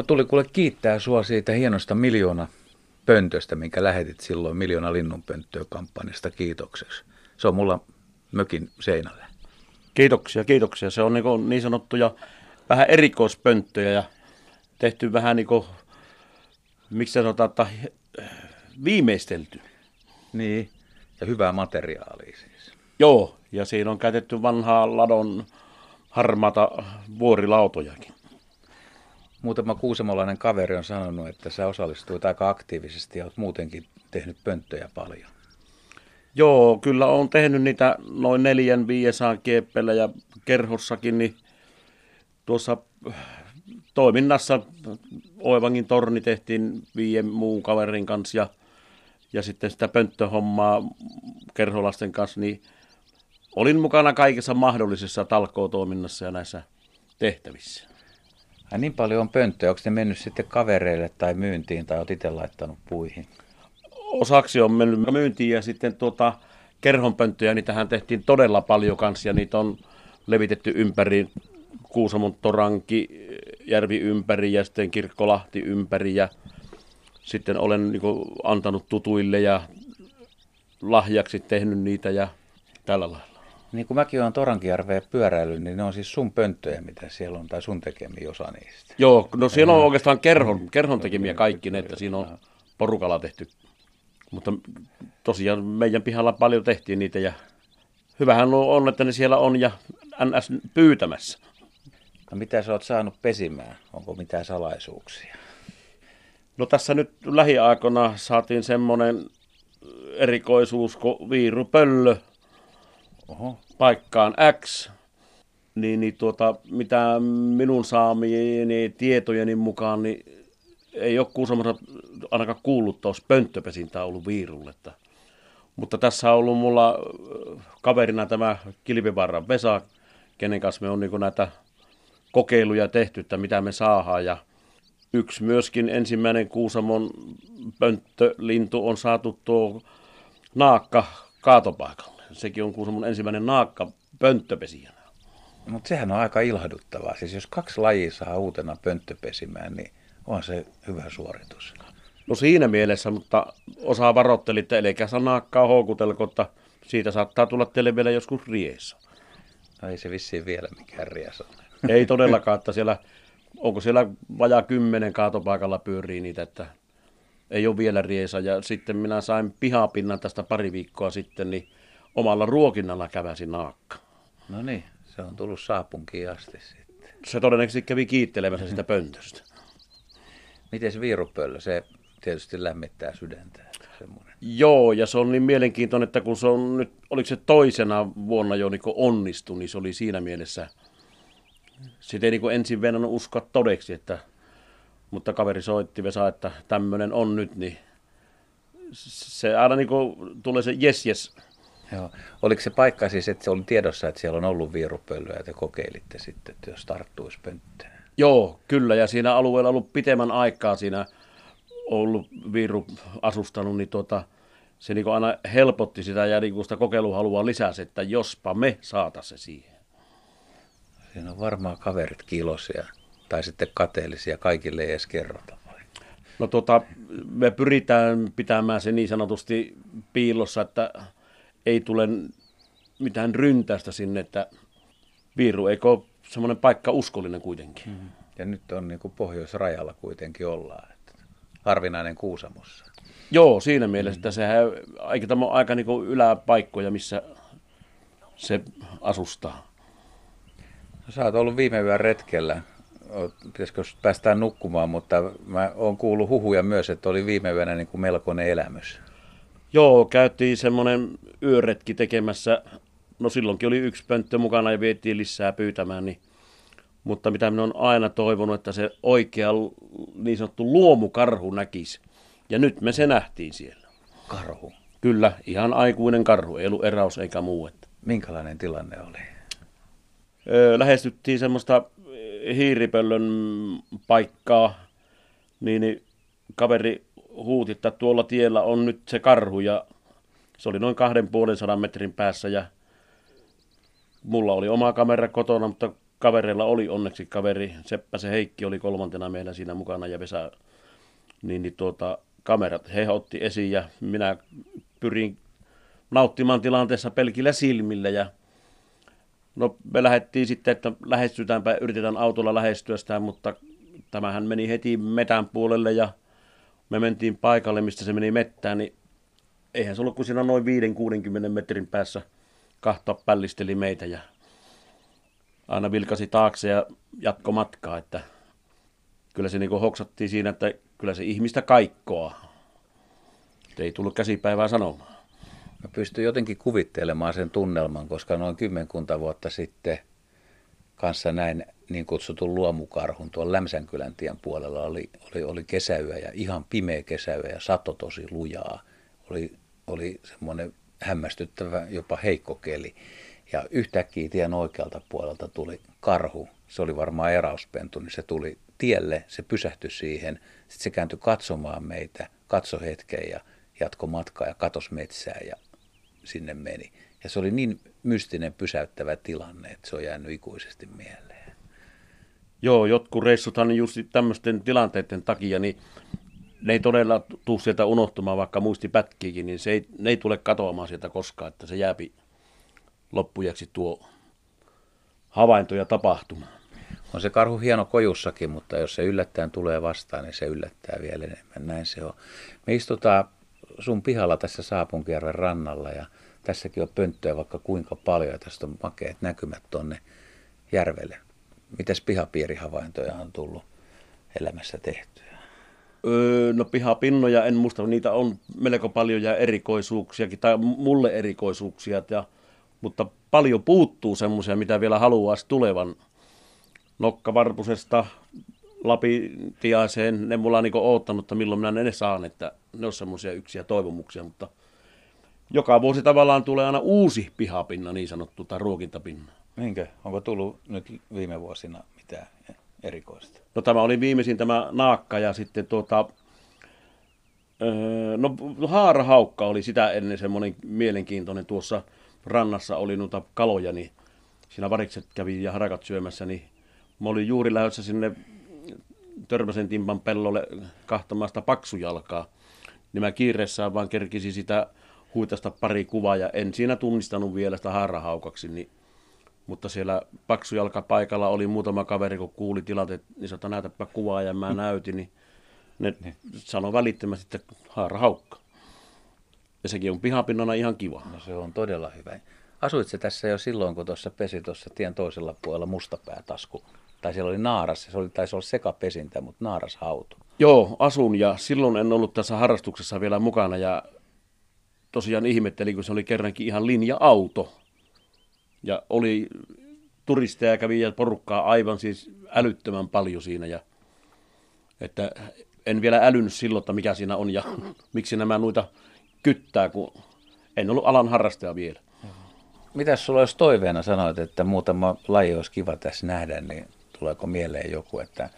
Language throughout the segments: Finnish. Mä tulin kuule kiittää sua siitä hienosta miljoona pöntöstä, minkä lähetit silloin Miljoona Linnunpöntöä -kampanjasta kiitokseksi. Se on mulla mökin seinällä. Kiitoksia, kiitoksia. Se on niin sanottuja vähän erikoispönttöjä ja tehty vähän niin kuin, miksi sanotaan, että viimeistelty. Niin, ja hyvää materiaalia siis. Joo, ja siinä on käytetty vanhaa ladon harmaata vuorilautojakin. Muutama kuusamolainen kaveri on sanonut, että sä osallistuit aika aktiivisesti ja olet muutenkin tehnyt pönttöjä paljon. Joo, kyllä olen tehnyt niitä noin 400-500 kieppelä ja kerhossakin, niin tuossa toiminnassa Oivangin torni tehtiin 5 muun kaverin kanssa ja sitten sitä pönttöhommaa kerholasten kanssa, niin olin mukana kaikessa mahdollisessa talkootoiminnassa ja näissä tehtävissä. Ja niin paljon on pönttöjä, onko ne mennyt sitten kavereille tai myyntiin tai olet itse laittanut puihin? Osaksi on mennyt myyntiin ja sitten kerhonpönttöjä, niitähän tehtiin todella paljon kanssa ja niitä on levitetty ympäri Kuusamon Toranki, järvi ympäri ja sitten Kirkkolahti ympäri ja sitten olen niin kuin antanut tutuille ja lahjaksi tehnyt niitä ja tällä lailla. Niin kuin mäkin olen Torankijärveä pyöräillyt, niin ne on siis sun pönttöjä, mitä siellä on, tai sun tekemiä osa niistä. Joo, no siellä on oikeastaan kerhon tekemiä kaikki ne, että siinä on porukalla tehty. Mutta tosiaan meidän pihalla paljon tehtiin niitä ja hyvähän on, että ne siellä on ja NS pyytämässä. No mitä sä oot saanut pesimään? Onko mitään salaisuuksia? No tässä nyt lähiaikoina saatiin semmoinen erikoisuus kuin viirupöllö. Oho. Paikkaan X. Niin mitä minun saamieni tietojeni mukaan, niin ei ole Kuusamossa ainakaan kuullut tuossa pönttöpesintää ollut viirulletta. Mutta tässä on ollut mulla kaverina tämä Kilpivarran Vesa, kenen kanssa me on niin näitä kokeiluja tehty, että mitä me saadaan. Ja yksi myöskin ensimmäinen Kuusamon pönttölintu on saatu tuo naakka kaatopaikalle. Sekin on Kuusamon ensimmäinen naakka pönttöpesijänä. Mutta sehän on aika ilahduttavaa. Siis jos 2 lajia saa uutena pönttöpesimään, niin on se hyvä suoritus. No siinä mielessä, mutta osaa varoitteli, että elikä sanakkaa houkutelko, että siitä saattaa tulla teille vielä joskus riesa. No ei se vissiin vielä mikään riesa. Ei todellakaan, että siellä, onko siellä vajaa 10 kaatopaikalla pyörii niitä, että ei ole vielä riesa. Ja sitten minä sain pihapinnan tästä pari viikkoa sitten, niin omalla ruokinnalla käväsi naakka. No niin, se on tullut Saapunkiin asti sitten. Se todennäköisesti kävi kiittelemässä sitä pöntöstä. Miten viirupöllö, se tietysti lämmittää sydäntä. Semmoinen. Joo, ja se on niin mielenkiintoinen, että kun se on nyt, oliko se toisena vuonna jo niin onnistui, niin se oli siinä mielessä. Sitä ei niin ensin venannut uskoa todeksi, mutta kaveri soitti Vesa, että tämmöinen on nyt, niin se aina niin tulee se jes. Joo. Oliko se paikka siis, että se oli tiedossa, että siellä on ollut viirupöllöä ja te kokeilitte sitten, että jos tarttuisi pönttöön? Joo, kyllä. Ja siinä alueella on ollut pitemmän aikaa siinä ollut viiru asustanut, niin se niin aina helpotti sitä ja niin sitä kokeiluhalua lisäsi, että jospa me saataisiin se siihen. Siinä on varmaan kaverit kilosia tai sitten kateellisia, kaikille ei edes kerrota. No me pyritään pitämään se niin sanotusti piilossa, että ei tule mitään ryntästä sinne, että viiru ei semmoinen paikka uskollinen kuitenkin. Mm. Ja nyt on niin kuin Pohjoisrajalla kuitenkin ollaan. Että harvinainen Kuusamossa. Joo, siinä mielessä, että sehän on aika niin kuin yläpaikkoja, missä se asustaa. No, sä oot ollut viime yön retkellä. Pitäisikö päästään nukkumaan, mutta mä oon kuullut huhuja myös, että oli viime yönä niin kuin melkoinen elämys. Joo, käytiin semmoinen yöretki tekemässä. No silloinkin oli yksi pönttö mukana ja vietiin lisää pyytämään, niin. Mutta mitä minä olen aina toivonut, että se oikea niin sanottu luomukarhu näkisi. Ja nyt me se nähtiin siellä. Karhu? Kyllä, ihan aikuinen karhu, ei ollut eraus eikä muu. Että. Minkälainen tilanne oli? Lähestyttiin semmoista hiiripöllön paikkaa, niin kaveri huuti, että tuolla tiellä on nyt se karhu ja se oli noin 250 metrin päässä ja mulla oli oma kamera kotona, mutta kavereilla oli onneksi kaveri, Seppä se Heikki oli kolmantena meillä siinä mukana ja Vesa, niin kamerat he otti esiin ja minä pyrin nauttimaan tilanteessa pelkillä silmillä ja no me lähdettiin sitten, että lähestytäänpä, yritetään autolla lähestyä sitä, mutta tämähän meni heti metän puolelle ja me mentiin paikalle, mistä se meni mettään, niin eihän se ollut kuin siinä noin 5-60 metrin päässä kahta pällisteli meitä ja aina vilkasi taakse ja jatko matkaa, että kyllä se niin kuin hoksattiin siinä, että kyllä se ihmistä kaikkoa, ei tullut käsipäivää sanomaan. Mä pystyn jotenkin kuvittelemaan sen tunnelman, koska noin 10 vuotta sitten kanssa näin niin kutsutun luomukarhun tuon Lämsänkylän tien puolella oli kesäyö ja ihan pimeä kesäyö ja sato tosi lujaa. Oli semmoinen hämmästyttävä jopa heikko keli ja yhtäkkiä tien oikealta puolelta tuli karhu. Se oli varmaan erauspentu, niin se tuli tielle, se pysähtyi siihen, sitten se kääntyi katsomaan meitä, katsoi hetken ja jatko matkaa ja katosi metsää ja sinne meni. Ja se oli niin mystinen, pysäyttävä tilanne, että se on jäänyt ikuisesti mieleen. Joo, jotkut reissuthan just tämmöisten tilanteiden takia, niin ne ei todella tule sieltä unohtumaan, vaikka muisti pätkiikin, niin ne ei tule katoamaan sieltä koskaan, että se jääpi loppujaksi tuo havainto ja tapahtuma. On se karhu hieno kojussakin, mutta jos se yllättäen tulee vastaan, niin se yllättää vielä enemmän. Näin se on. Me istutaan sun pihalla tässä Saapunkierven rannalla ja tässäkin on pönttöä vaikka kuinka paljon ja tästä on makeat näkymät tonne järvelle. Mitäs pihapiirihavaintoja on tullut elämässä tehtyä? No pihapinnoja en muista, niitä on melko paljon ja erikoisuuksiakin tai mulle erikoisuuksia, mutta paljon puuttuu semmoisia, mitä vielä haluaisi tulevan. Nokkavarpusesta lapintiaiseen, ne mulla on niin kuin oottanut, että milloin minä ne saan, että ne on semmoisia yksiä toivomuksia, mutta joka vuosi tavallaan tulee aina uusi pihapinna niin sanottu, tai ruokintapinna. Niinkö? Onko tullut nyt viime vuosina mitään erikoista? No tämä oli viimeisin tämä naakka ja sitten haarahaukka oli sitä ennen semmoinen mielenkiintoinen. Tuossa rannassa oli noita kaloja, niin siinä varikset kävi ja harakat syömässä, niin mä olin juuri lähdössä sinne törmäsen Timpan pellolle kahtamaan sitä paksujalkaa, niin mä kiireessään vaan kerkisin sitä huitasta pari kuvaa ja en siinä tunnistanut vielä sitä haarahaukaksi, niin, mutta siellä paksujalkapaikalla oli muutama kaveri, kun kuuli tilanteet, niin sanoi, että näytäpä kuvaa ja mä näytin, niin ne sanoi välittömästi, että haarahaukka. Ja sekin on pihapinnana ihan kiva. No se on todella hyvä. Asuit se tässä jo silloin, kun tuossa pesi tuossa tien toisella puolella mustapäätasku? Tai siellä oli naaras, se oli, taisi olla sekapesintä, mutta naaras hautu. Joo, asun ja silloin en ollut tässä harrastuksessa vielä mukana ja tosiaan ihmettelin, kun se oli kerrankin ihan linja-auto. Ja oli turisteja, kävi ja porukkaa aivan siis älyttömän paljon siinä. Ja, että en vielä älynyt silloin, että mikä siinä on ja miksi nämä noita kyttää, kun en ollut alan harrastaja vielä. Mitäs sulla jos toiveena sanoit, että muutama laji olisi kiva tässä nähdä, niin tuleeko mieleen joku, että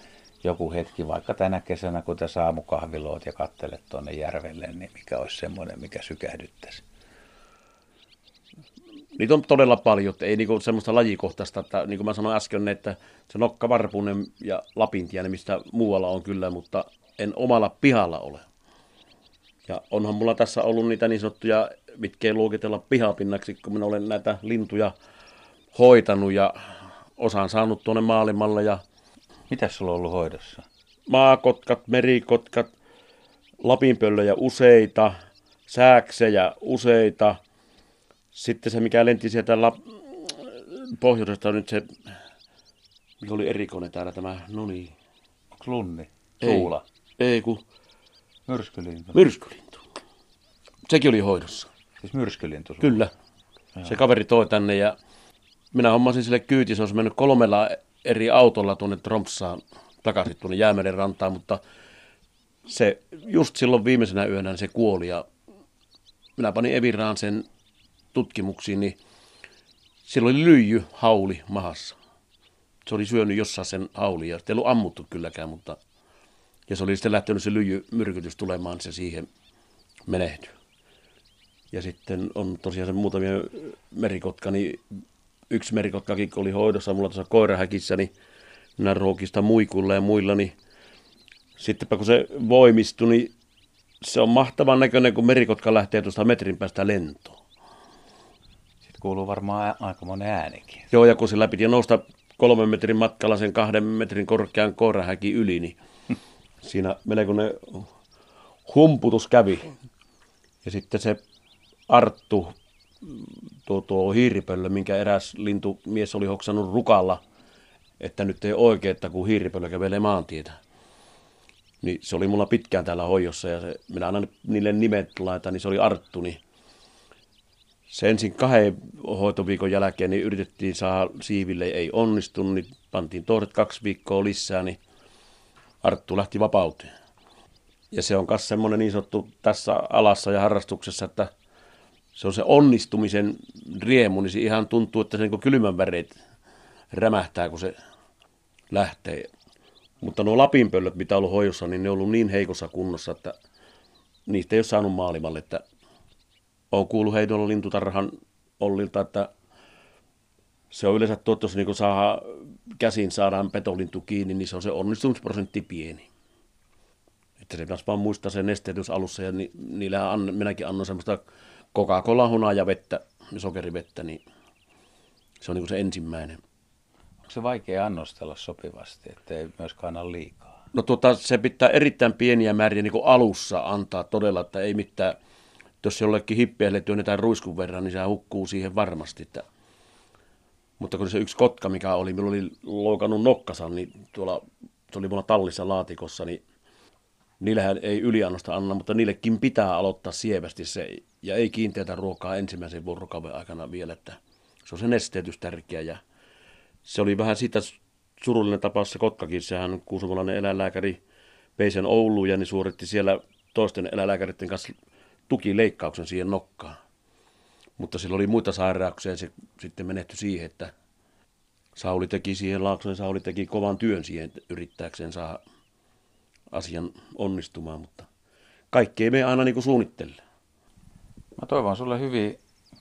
joku hetki vaikka tänä kesänä, kun tässä aamukahviloot ja katselet tuonne järvelle, niin mikä olisi semmoinen, mikä sykähdyttäisi? Niitä on todella paljon, että ei niinku semmoista lajikohtaista, että niin kuin mä sanoin äsken, että se nokkavarpunen ja lapintiainen, mistä muualla on kyllä, mutta en omalla pihalla ole. Ja onhan mulla tässä ollut niitä niin sanottuja, mitkä ei luokitella pihapinnaksi, kun minä olen näitä lintuja hoitanut ja osaan saanut tuonne maailmalle. Ja mitäs sulla on ollut hoidossa? Maakotkat, merikotkat, lapinpöllöjä useita, sääksejä useita. Sitten se, mikä lenti sieltä pohjoisesta, nyt se, mikä oli erikoinen täällä tämä, no niin. Onko lunni? Suula? Ei kun myrskylintu. Myrskylintu. Sekin oli hoidossa. Siis myrskylintu? Kyllä. Jaa. Se kaveri toi tänne ja minä hommasin sille kyyti. Se olisi mennyt 3 eri autolla tuonne Tromssaan takaisin tuonne Jäämeren rantaan, mutta se just silloin viimeisenä yönä se kuoli ja minä panin Eviraan sen tutkimuksiin, niin sillä oli lyijy hauli mahassa. Se oli syönyt jossain sen hauli ja ei ollut ammuttu kylläkään, mutta ja se oli sitten lähtenyt se lyijy myrkytys tulemaan, se siihen menehtyi. Ja sitten on tosiaan se muutamia merikotka, niin yksi merikotkakikko oli hoidossa mulla tuossa koirahäkissä, niin minä ruokista muikuilla ja muilla, niin sittenpä kun se voimistui, niin se on mahtavan näköinen, kun merikotka lähtee tuosta metrin päästä lentoon. Sitten kuuluu varmaan aika monen äänikin. Joo, ja kun se läpiti ja nousta 3 metrin matkalla sen 2 metrin korkean koirahäkin yli, niin siinä melkoinen humputus kävi. Ja sitten se Arttu, tuo hiiripöllö, minkä eräs lintumies oli hoksannut rukalla, että nyt ei oikeetta, kun hiiripöllö kävelee maantietä. Niin se oli mulla pitkään täällä hoidossa ja se, minä aina niille nimet laitan, niin se oli Arttu. Niin se ensin 2 hoitoviikon jälkeen niin yritettiin saada siiville, ei onnistunut, niin pantiin toiset 2 viikkoa lisää, niin Arttu lähti vapauteen. Ja se on myös semmoinen niin sanottu tässä alassa ja harrastuksessa, että se on se onnistumisen riemu, niin se ihan tuntuu, että se niin kylmän väreet rämähtää, kun se lähtee. Mutta nuo lapinpöllöt, mitä on ollut hoidossa, niin ne on ollut niin heikossa kunnossa, että niistä ei ole saanut maailmalle. Että olen kuullut heidän lintutarhan Ollilta, että se on yleensä tuo, että jos niin saadaan petolintu kiinni, niin se on se onnistumisprosentti pieni. Että se pitäisi vaan muistaa se nesteytys alussa, ja niillä minäkin annan semmoista Coca-Cola, hunaa ja vettä, sokerivettä, niin se on niin se ensimmäinen. Onko se vaikea annostella sopivasti, ettei myöskään anna liikaa? No se pitää erittäin pieniä määriä niin alussa antaa todella, että ei mitään, jos jollekin hippiälle työnnetään ruiskun verran, niin se hukkuu siihen varmasti. Että. Mutta kun se yksi kotka, mikä oli, minulla oli loukannut nokkansa, niin tuolla, se oli mulla tallissa laatikossa, niin niillähän ei yliannosta anna, mutta niillekin pitää aloittaa sievästi se, ja ei kiinteätä ruokaa ensimmäisen vuorokauden aikana vielä, että se on se nesteytys tärkeä. Ja se oli vähän sitä surullinen tapaus se kotkakin, sehän kuusamolainen eläinlääkäri vei sen Ouluun ja niin suoritti siellä toisten eläinlääkäritten kanssa tukileikkauksen siihen nokkaan. Mutta sillä oli muita sairauksia ja se sitten menehtyi siihen, että Sauli teki siihen laaksoon, Sauli teki kovan työn siihen yrittääkseen saada asian onnistumaan, mutta kaikki ei mene aina niin kuin suunnittele. Mä toivon sulle hyviä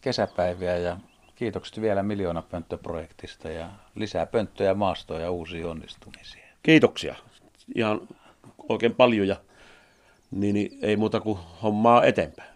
kesäpäiviä ja kiitokset vielä Miljoona Pönttö-projektista ja lisää pönttöjä maastoon ja uusia onnistumisia. Kiitoksia. Ihan oikein paljon ja niin, ei muuta kuin hommaa eteenpäin.